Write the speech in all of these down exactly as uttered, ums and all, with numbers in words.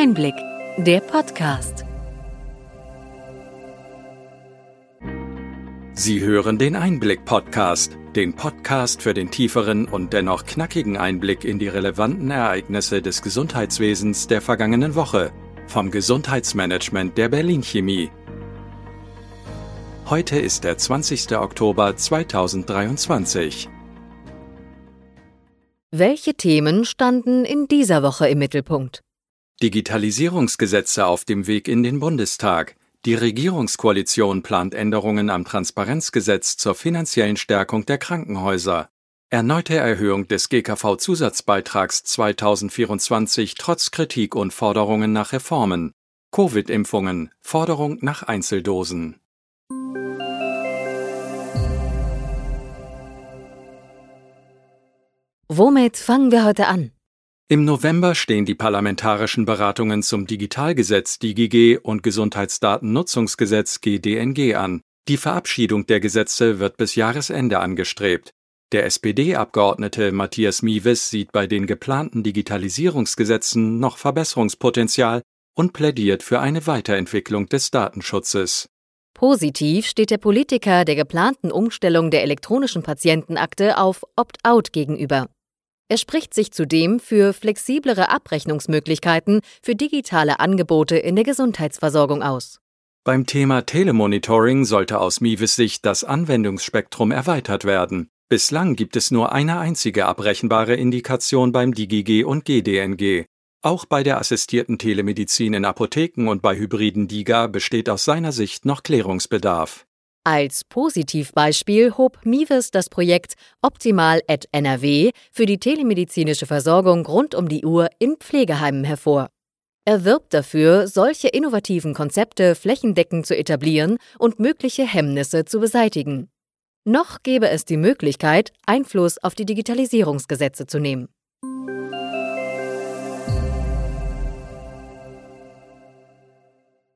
EinBlick, der Podcast. Sie hören den EinBlick-Podcast, den Podcast für den tieferen und dennoch knackigen Einblick in die relevanten Ereignisse des Gesundheitswesens der vergangenen Woche vom Gesundheitsmanagement der Berlin-Chemie. Heute ist der zwanzigster Oktober zweitausenddreiundzwanzig. Welche Themen standen in dieser Woche im Mittelpunkt? Digitalisierungsgesetze auf dem Weg in den Bundestag. Die Regierungskoalition plant Änderungen am Transparenzgesetz zur finanziellen Stärkung der Krankenhäuser. Erneute Erhöhung des G K V-Zusatzbeitrags zweitausendvierundzwanzig trotz Kritik und Forderungen nach Reformen. Covid-Impfungen, Forderung nach Einzeldosen. Womit fangen wir heute an? Im November stehen die parlamentarischen Beratungen zum Digitalgesetz D G G und Gesundheitsdatennutzungsgesetz G D N G an. Die Verabschiedung der Gesetze wird bis Jahresende angestrebt. Der S P D-Abgeordnete Matthias Mieves sieht bei den geplanten Digitalisierungsgesetzen noch Verbesserungspotenzial und plädiert für eine Weiterentwicklung des Datenschutzes. Positiv steht der Politiker der geplanten Umstellung der elektronischen Patientenakte auf Opt-out gegenüber. Er spricht sich zudem für flexiblere Abrechnungsmöglichkeiten für digitale Angebote in der Gesundheitsversorgung aus. Beim Thema Telemonitoring sollte aus Mieves Sicht das Anwendungsspektrum erweitert werden. Bislang gibt es nur eine einzige abrechenbare Indikation beim D G G und G D N G. Auch bei der assistierten Telemedizin in Apotheken und bei hybriden D I G A besteht aus seiner Sicht noch Klärungsbedarf. Als Positivbeispiel hob Mieves das Projekt Optimal at N R W für die telemedizinische Versorgung rund um die Uhr in Pflegeheimen hervor. Er wirbt dafür, solche innovativen Konzepte flächendeckend zu etablieren und mögliche Hemmnisse zu beseitigen. Noch gäbe es die Möglichkeit, Einfluss auf die Digitalisierungsgesetze zu nehmen.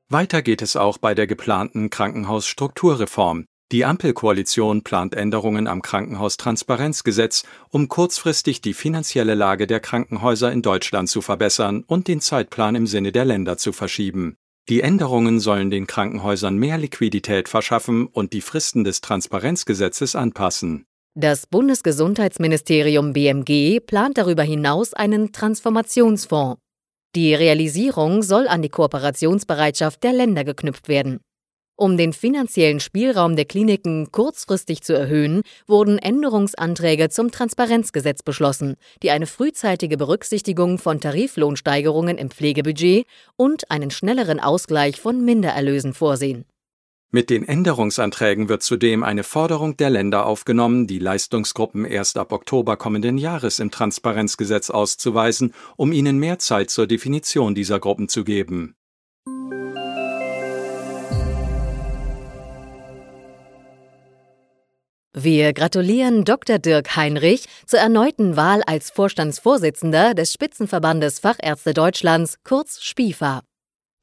Weiter geht es auch bei der geplanten Krankenhausstrukturreform. Die Ampelkoalition plant Änderungen am Krankenhaustransparenzgesetz, um kurzfristig die finanzielle Lage der Krankenhäuser in Deutschland zu verbessern und den Zeitplan im Sinne der Länder zu verschieben. Die Änderungen sollen den Krankenhäusern mehr Liquidität verschaffen und die Fristen des Transparenzgesetzes anpassen. Das Bundesgesundheitsministerium B M G plant darüber hinaus einen Transformationsfonds. Die Realisierung soll an die Kooperationsbereitschaft der Länder geknüpft werden. Um den finanziellen Spielraum der Kliniken kurzfristig zu erhöhen, wurden Änderungsanträge zum Transparenzgesetz beschlossen, die eine frühzeitige Berücksichtigung von Tariflohnsteigerungen im Pflegebudget und einen schnelleren Ausgleich von Mindererlösen vorsehen. Mit den Änderungsanträgen wird zudem eine Forderung der Länder aufgenommen, die Leistungsgruppen erst ab Oktober kommenden Jahres im Transparenzgesetz auszuweisen, um ihnen mehr Zeit zur Definition dieser Gruppen zu geben. Wir gratulieren Doktor Dirk Heinrich zur erneuten Wahl als Vorstandsvorsitzender des Spitzenverbandes Fachärzte Deutschlands, kurz SPIFA.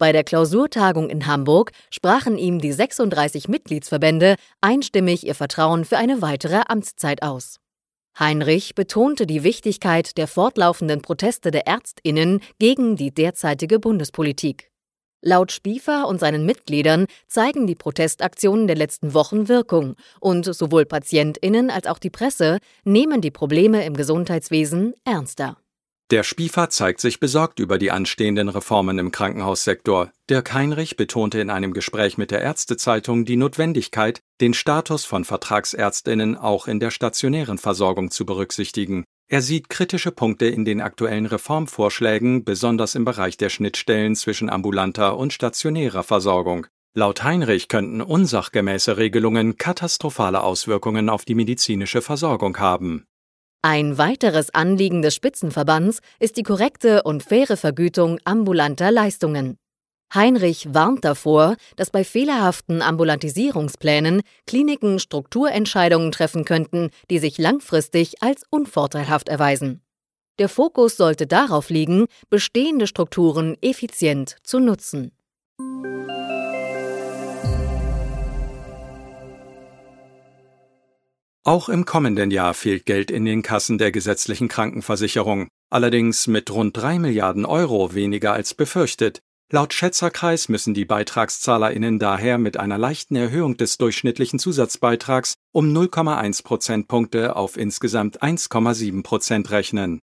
Bei der Klausurtagung in Hamburg sprachen ihm die sechsunddreißig Mitgliedsverbände einstimmig ihr Vertrauen für eine weitere Amtszeit aus. Heinrich betonte die Wichtigkeit der fortlaufenden Proteste der ÄrztInnen gegen die derzeitige Bundespolitik. Laut SPIFA und seinen Mitgliedern zeigen die Protestaktionen der letzten Wochen Wirkung und sowohl PatientInnen als auch die Presse nehmen die Probleme im Gesundheitswesen ernster. Der SPIFA zeigt sich besorgt über die anstehenden Reformen im Krankenhaussektor. Dirk Heinrich betonte in einem Gespräch mit der Ärztezeitung die Notwendigkeit, den Status von VertragsärztInnen auch in der stationären Versorgung zu berücksichtigen. Er sieht kritische Punkte in den aktuellen Reformvorschlägen, besonders im Bereich der Schnittstellen zwischen ambulanter und stationärer Versorgung. Laut Heinrich könnten unsachgemäße Regelungen katastrophale Auswirkungen auf die medizinische Versorgung haben. Ein weiteres Anliegen des Spitzenverbands ist die korrekte und faire Vergütung ambulanter Leistungen. Heinrich warnt davor, dass bei fehlerhaften Ambulantisierungsplänen Kliniken Strukturentscheidungen treffen könnten, die sich langfristig als unvorteilhaft erweisen. Der Fokus sollte darauf liegen, bestehende Strukturen effizient zu nutzen. Auch im kommenden Jahr fehlt Geld in den Kassen der gesetzlichen Krankenversicherung. allerdings mit rund drei Milliarden Euro weniger als befürchtet. Laut Schätzerkreis müssen die BeitragszahlerInnen daher mit einer leichten Erhöhung des durchschnittlichen Zusatzbeitrags um null Komma eins Prozentpunkte auf insgesamt eins Komma sieben Prozent rechnen.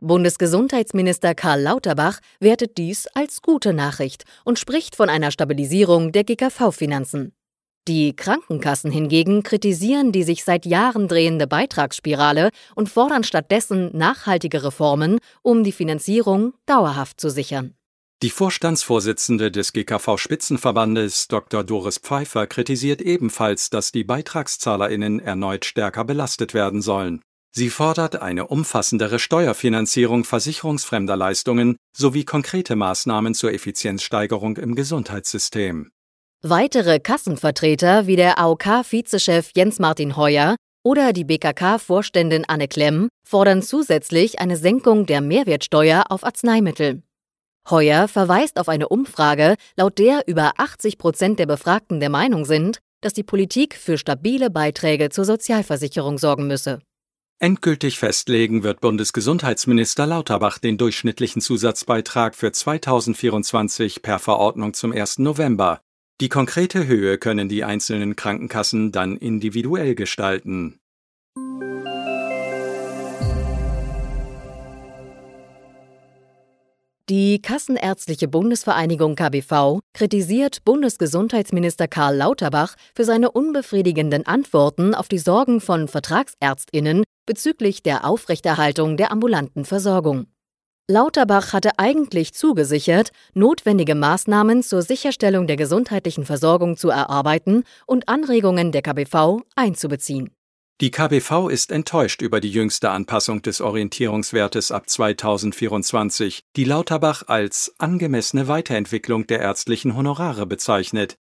Bundesgesundheitsminister Karl Lauterbach wertet dies als gute Nachricht und spricht von einer Stabilisierung der G K V-Finanzen. Die Krankenkassen hingegen kritisieren die sich seit Jahren drehende Beitragsspirale und fordern stattdessen nachhaltige Reformen, um die Finanzierung dauerhaft zu sichern. Die Vorstandsvorsitzende des G K V-Spitzenverbandes, Doktor Doris Pfeiffer, kritisiert ebenfalls, dass die BeitragszahlerInnen erneut stärker belastet werden sollen. Sie fordert eine umfassendere Steuerfinanzierung versicherungsfremder Leistungen sowie konkrete Maßnahmen zur Effizienzsteigerung im Gesundheitssystem. Weitere Kassenvertreter wie der A O K-Vizechef Jens-Martin Heuer oder die B K K-Vorständin Anne Klemm fordern zusätzlich eine Senkung der Mehrwertsteuer auf Arzneimittel. Heuer verweist auf eine Umfrage, laut der über achtzig Prozent der Befragten der Meinung sind, dass die Politik für stabile Beiträge zur Sozialversicherung sorgen müsse. Endgültig festlegen wird Bundesgesundheitsminister Lauterbach den durchschnittlichen Zusatzbeitrag für zweitausendvierundzwanzig per Verordnung zum ersten November. Die konkrete Höhe können die einzelnen Krankenkassen dann individuell gestalten. Die Kassenärztliche Bundesvereinigung K B V kritisiert Bundesgesundheitsminister Karl Lauterbach für seine unbefriedigenden Antworten auf die Sorgen von VertragsärztInnen bezüglich der Aufrechterhaltung der ambulanten Versorgung. Lauterbach hatte eigentlich zugesichert, notwendige Maßnahmen zur Sicherstellung der gesundheitlichen Versorgung zu erarbeiten und Anregungen der K B V einzubeziehen. Die K B V ist enttäuscht über die jüngste Anpassung des Orientierungswertes ab zweitausendvierundzwanzig, die Lauterbach als angemessene Weiterentwicklung der ärztlichen Honorare bezeichnet.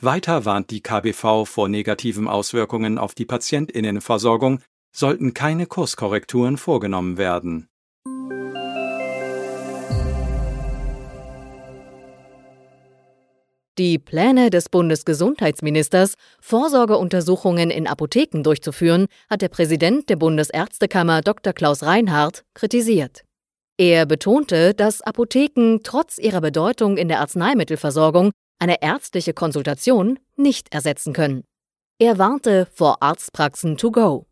Weiter warnt die K B V vor negativen Auswirkungen auf die PatientInnenversorgung, sollten keine Kurskorrekturen vorgenommen werden. Die Pläne des Bundesgesundheitsministers, Vorsorgeuntersuchungen in Apotheken durchzuführen, hat der Präsident der Bundesärztekammer Doktor Klaus Reinhardt kritisiert. Er betonte, dass Apotheken trotz ihrer Bedeutung in der Arzneimittelversorgung eine ärztliche Konsultation nicht ersetzen können. Er warnte vor Arztpraxen to go.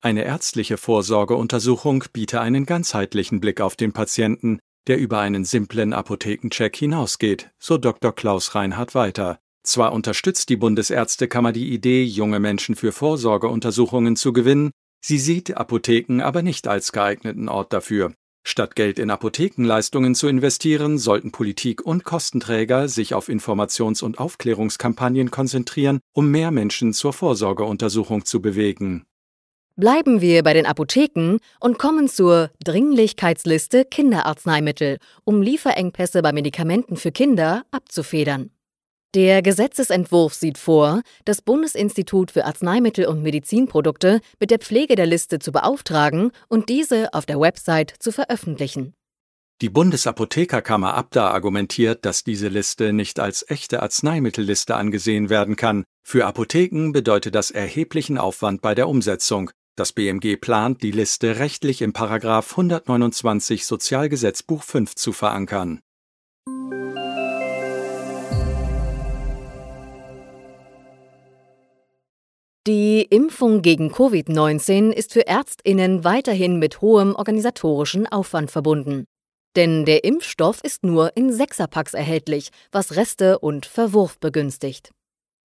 Eine ärztliche Vorsorgeuntersuchung biete einen ganzheitlichen Blick auf den Patienten, der über einen simplen Apothekencheck hinausgeht, so Doktor Klaus Reinhardt weiter. Zwar unterstützt die Bundesärztekammer die Idee, junge Menschen für Vorsorgeuntersuchungen zu gewinnen, sie sieht Apotheken aber nicht als geeigneten Ort dafür. Statt Geld in Apothekenleistungen zu investieren, sollten Politik und Kostenträger sich auf Informations- und Aufklärungskampagnen konzentrieren, um mehr Menschen zur Vorsorgeuntersuchung zu bewegen. Bleiben wir bei den Apotheken und kommen zur Dringlichkeitsliste Kinderarzneimittel, um Lieferengpässe bei Medikamenten für Kinder abzufedern. Der Gesetzesentwurf sieht vor, das Bundesinstitut für Arzneimittel und Medizinprodukte mit der Pflege der Liste zu beauftragen und diese auf der Website zu veröffentlichen. Die Bundesapothekerkammer A B D A argumentiert, dass diese Liste nicht als echte Arzneimittelliste angesehen werden kann. Für Apotheken bedeutet das erheblichen Aufwand bei der Umsetzung. Das B M G plant, die Liste rechtlich im Paragraph hundertneunundzwanzig Sozialgesetzbuch fünf zu verankern. Die Impfung gegen Covid neunzehn ist für ÄrztInnen weiterhin mit hohem organisatorischen Aufwand verbunden. Denn der Impfstoff ist nur in Sechserpacks erhältlich, was Reste und Verwurf begünstigt.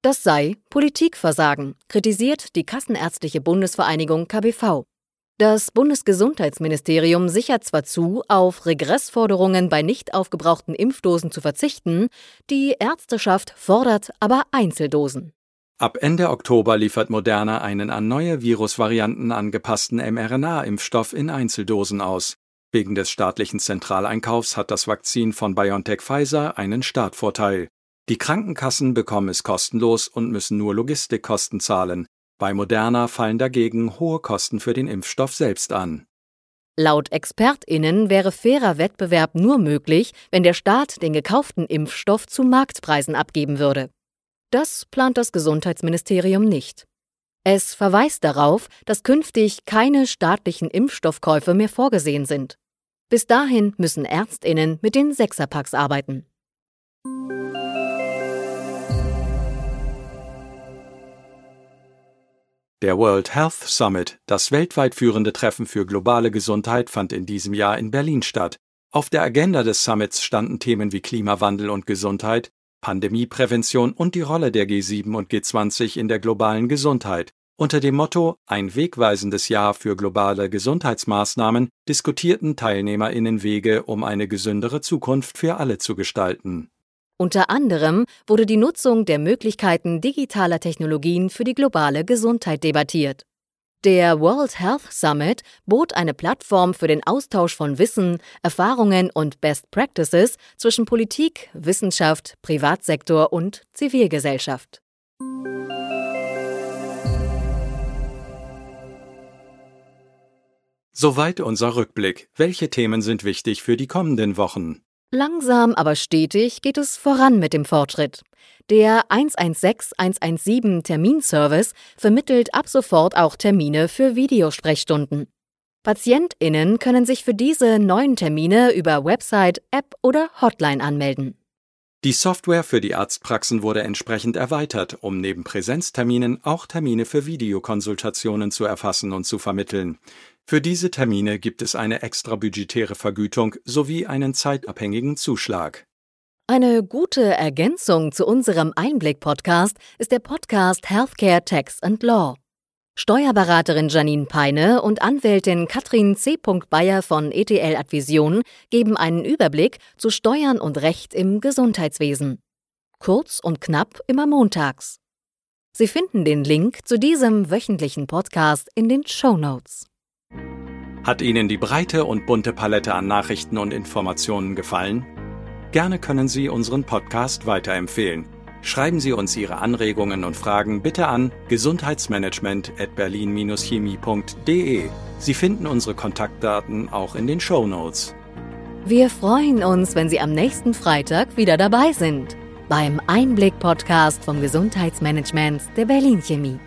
Das sei Politikversagen, kritisiert die Kassenärztliche Bundesvereinigung K B V. Das Bundesgesundheitsministerium sichert zwar zu, auf Regressforderungen bei nicht aufgebrauchten Impfdosen zu verzichten, die Ärzteschaft fordert aber Einzeldosen. Ab Ende Oktober liefert Moderna einen an neue Virusvarianten angepassten mRNA-Impfstoff in Einzeldosen aus. Wegen des staatlichen Zentraleinkaufs hat das Vakzin von BioNTech-Pfizer einen Startvorteil. Die Krankenkassen bekommen es kostenlos und müssen nur Logistikkosten zahlen. Bei Moderna fallen dagegen hohe Kosten für den Impfstoff selbst an. Laut ExpertInnen wäre fairer Wettbewerb nur möglich, wenn der Staat den gekauften Impfstoff zu Marktpreisen abgeben würde. Das plant das Gesundheitsministerium nicht. Es verweist darauf, dass künftig keine staatlichen Impfstoffkäufe mehr vorgesehen sind. Bis dahin müssen ÄrztInnen mit den Sechserpacks arbeiten. Der World Health Summit, das weltweit führende Treffen für globale Gesundheit, fand in diesem Jahr in Berlin statt. Auf der Agenda des Summits standen Themen wie Klimawandel und Gesundheit, Pandemieprävention und die Rolle der G sieben und G zwanzig in der globalen Gesundheit. Unter dem Motto »Ein wegweisendes Jahr für globale Gesundheitsmaßnahmen« diskutierten TeilnehmerInnen Wege, um eine gesündere Zukunft für alle zu gestalten. Unter anderem wurde die Nutzung der Möglichkeiten digitaler Technologien für die globale Gesundheit debattiert. Der World Health Summit bot eine Plattform für den Austausch von Wissen, Erfahrungen und Best Practices zwischen Politik, Wissenschaft, Privatsektor und Zivilgesellschaft. Soweit unser Rückblick. Welche Themen sind wichtig für die kommenden Wochen? Langsam, aber stetig geht es voran mit dem Fortschritt. Der eins eins sechs eins eins sieben Terminservice vermittelt ab sofort auch Termine für Videosprechstunden. PatientInnen können sich für diese neuen Termine über Website, App oder Hotline anmelden. Die Software für die Arztpraxen wurde entsprechend erweitert, um neben Präsenzterminen auch Termine für Videokonsultationen zu erfassen und zu vermitteln. Für diese Termine gibt es eine extra budgetäre Vergütung sowie einen zeitabhängigen Zuschlag. Eine gute Ergänzung zu unserem Einblick-Podcast ist der Podcast Healthcare Tax and Law. Steuerberaterin Janine Peine und Anwältin Katrin C. Beyer von E T L Advision geben einen Überblick zu Steuern und Recht im Gesundheitswesen. Kurz und knapp immer montags. Sie finden den Link zu diesem wöchentlichen Podcast in den Shownotes. Hat Ihnen die breite und bunte Palette an Nachrichten und Informationen gefallen? Gerne können Sie unseren Podcast weiterempfehlen. Schreiben Sie uns Ihre Anregungen und Fragen bitte an gesundheitsmanagement at berlin dash chemie punkt de. Sie finden unsere Kontaktdaten auch in den Shownotes. Wir freuen uns, wenn Sie am nächsten Freitag wieder dabei sind beim Einblick-Podcast vom Gesundheitsmanagement der Berlin Chemie.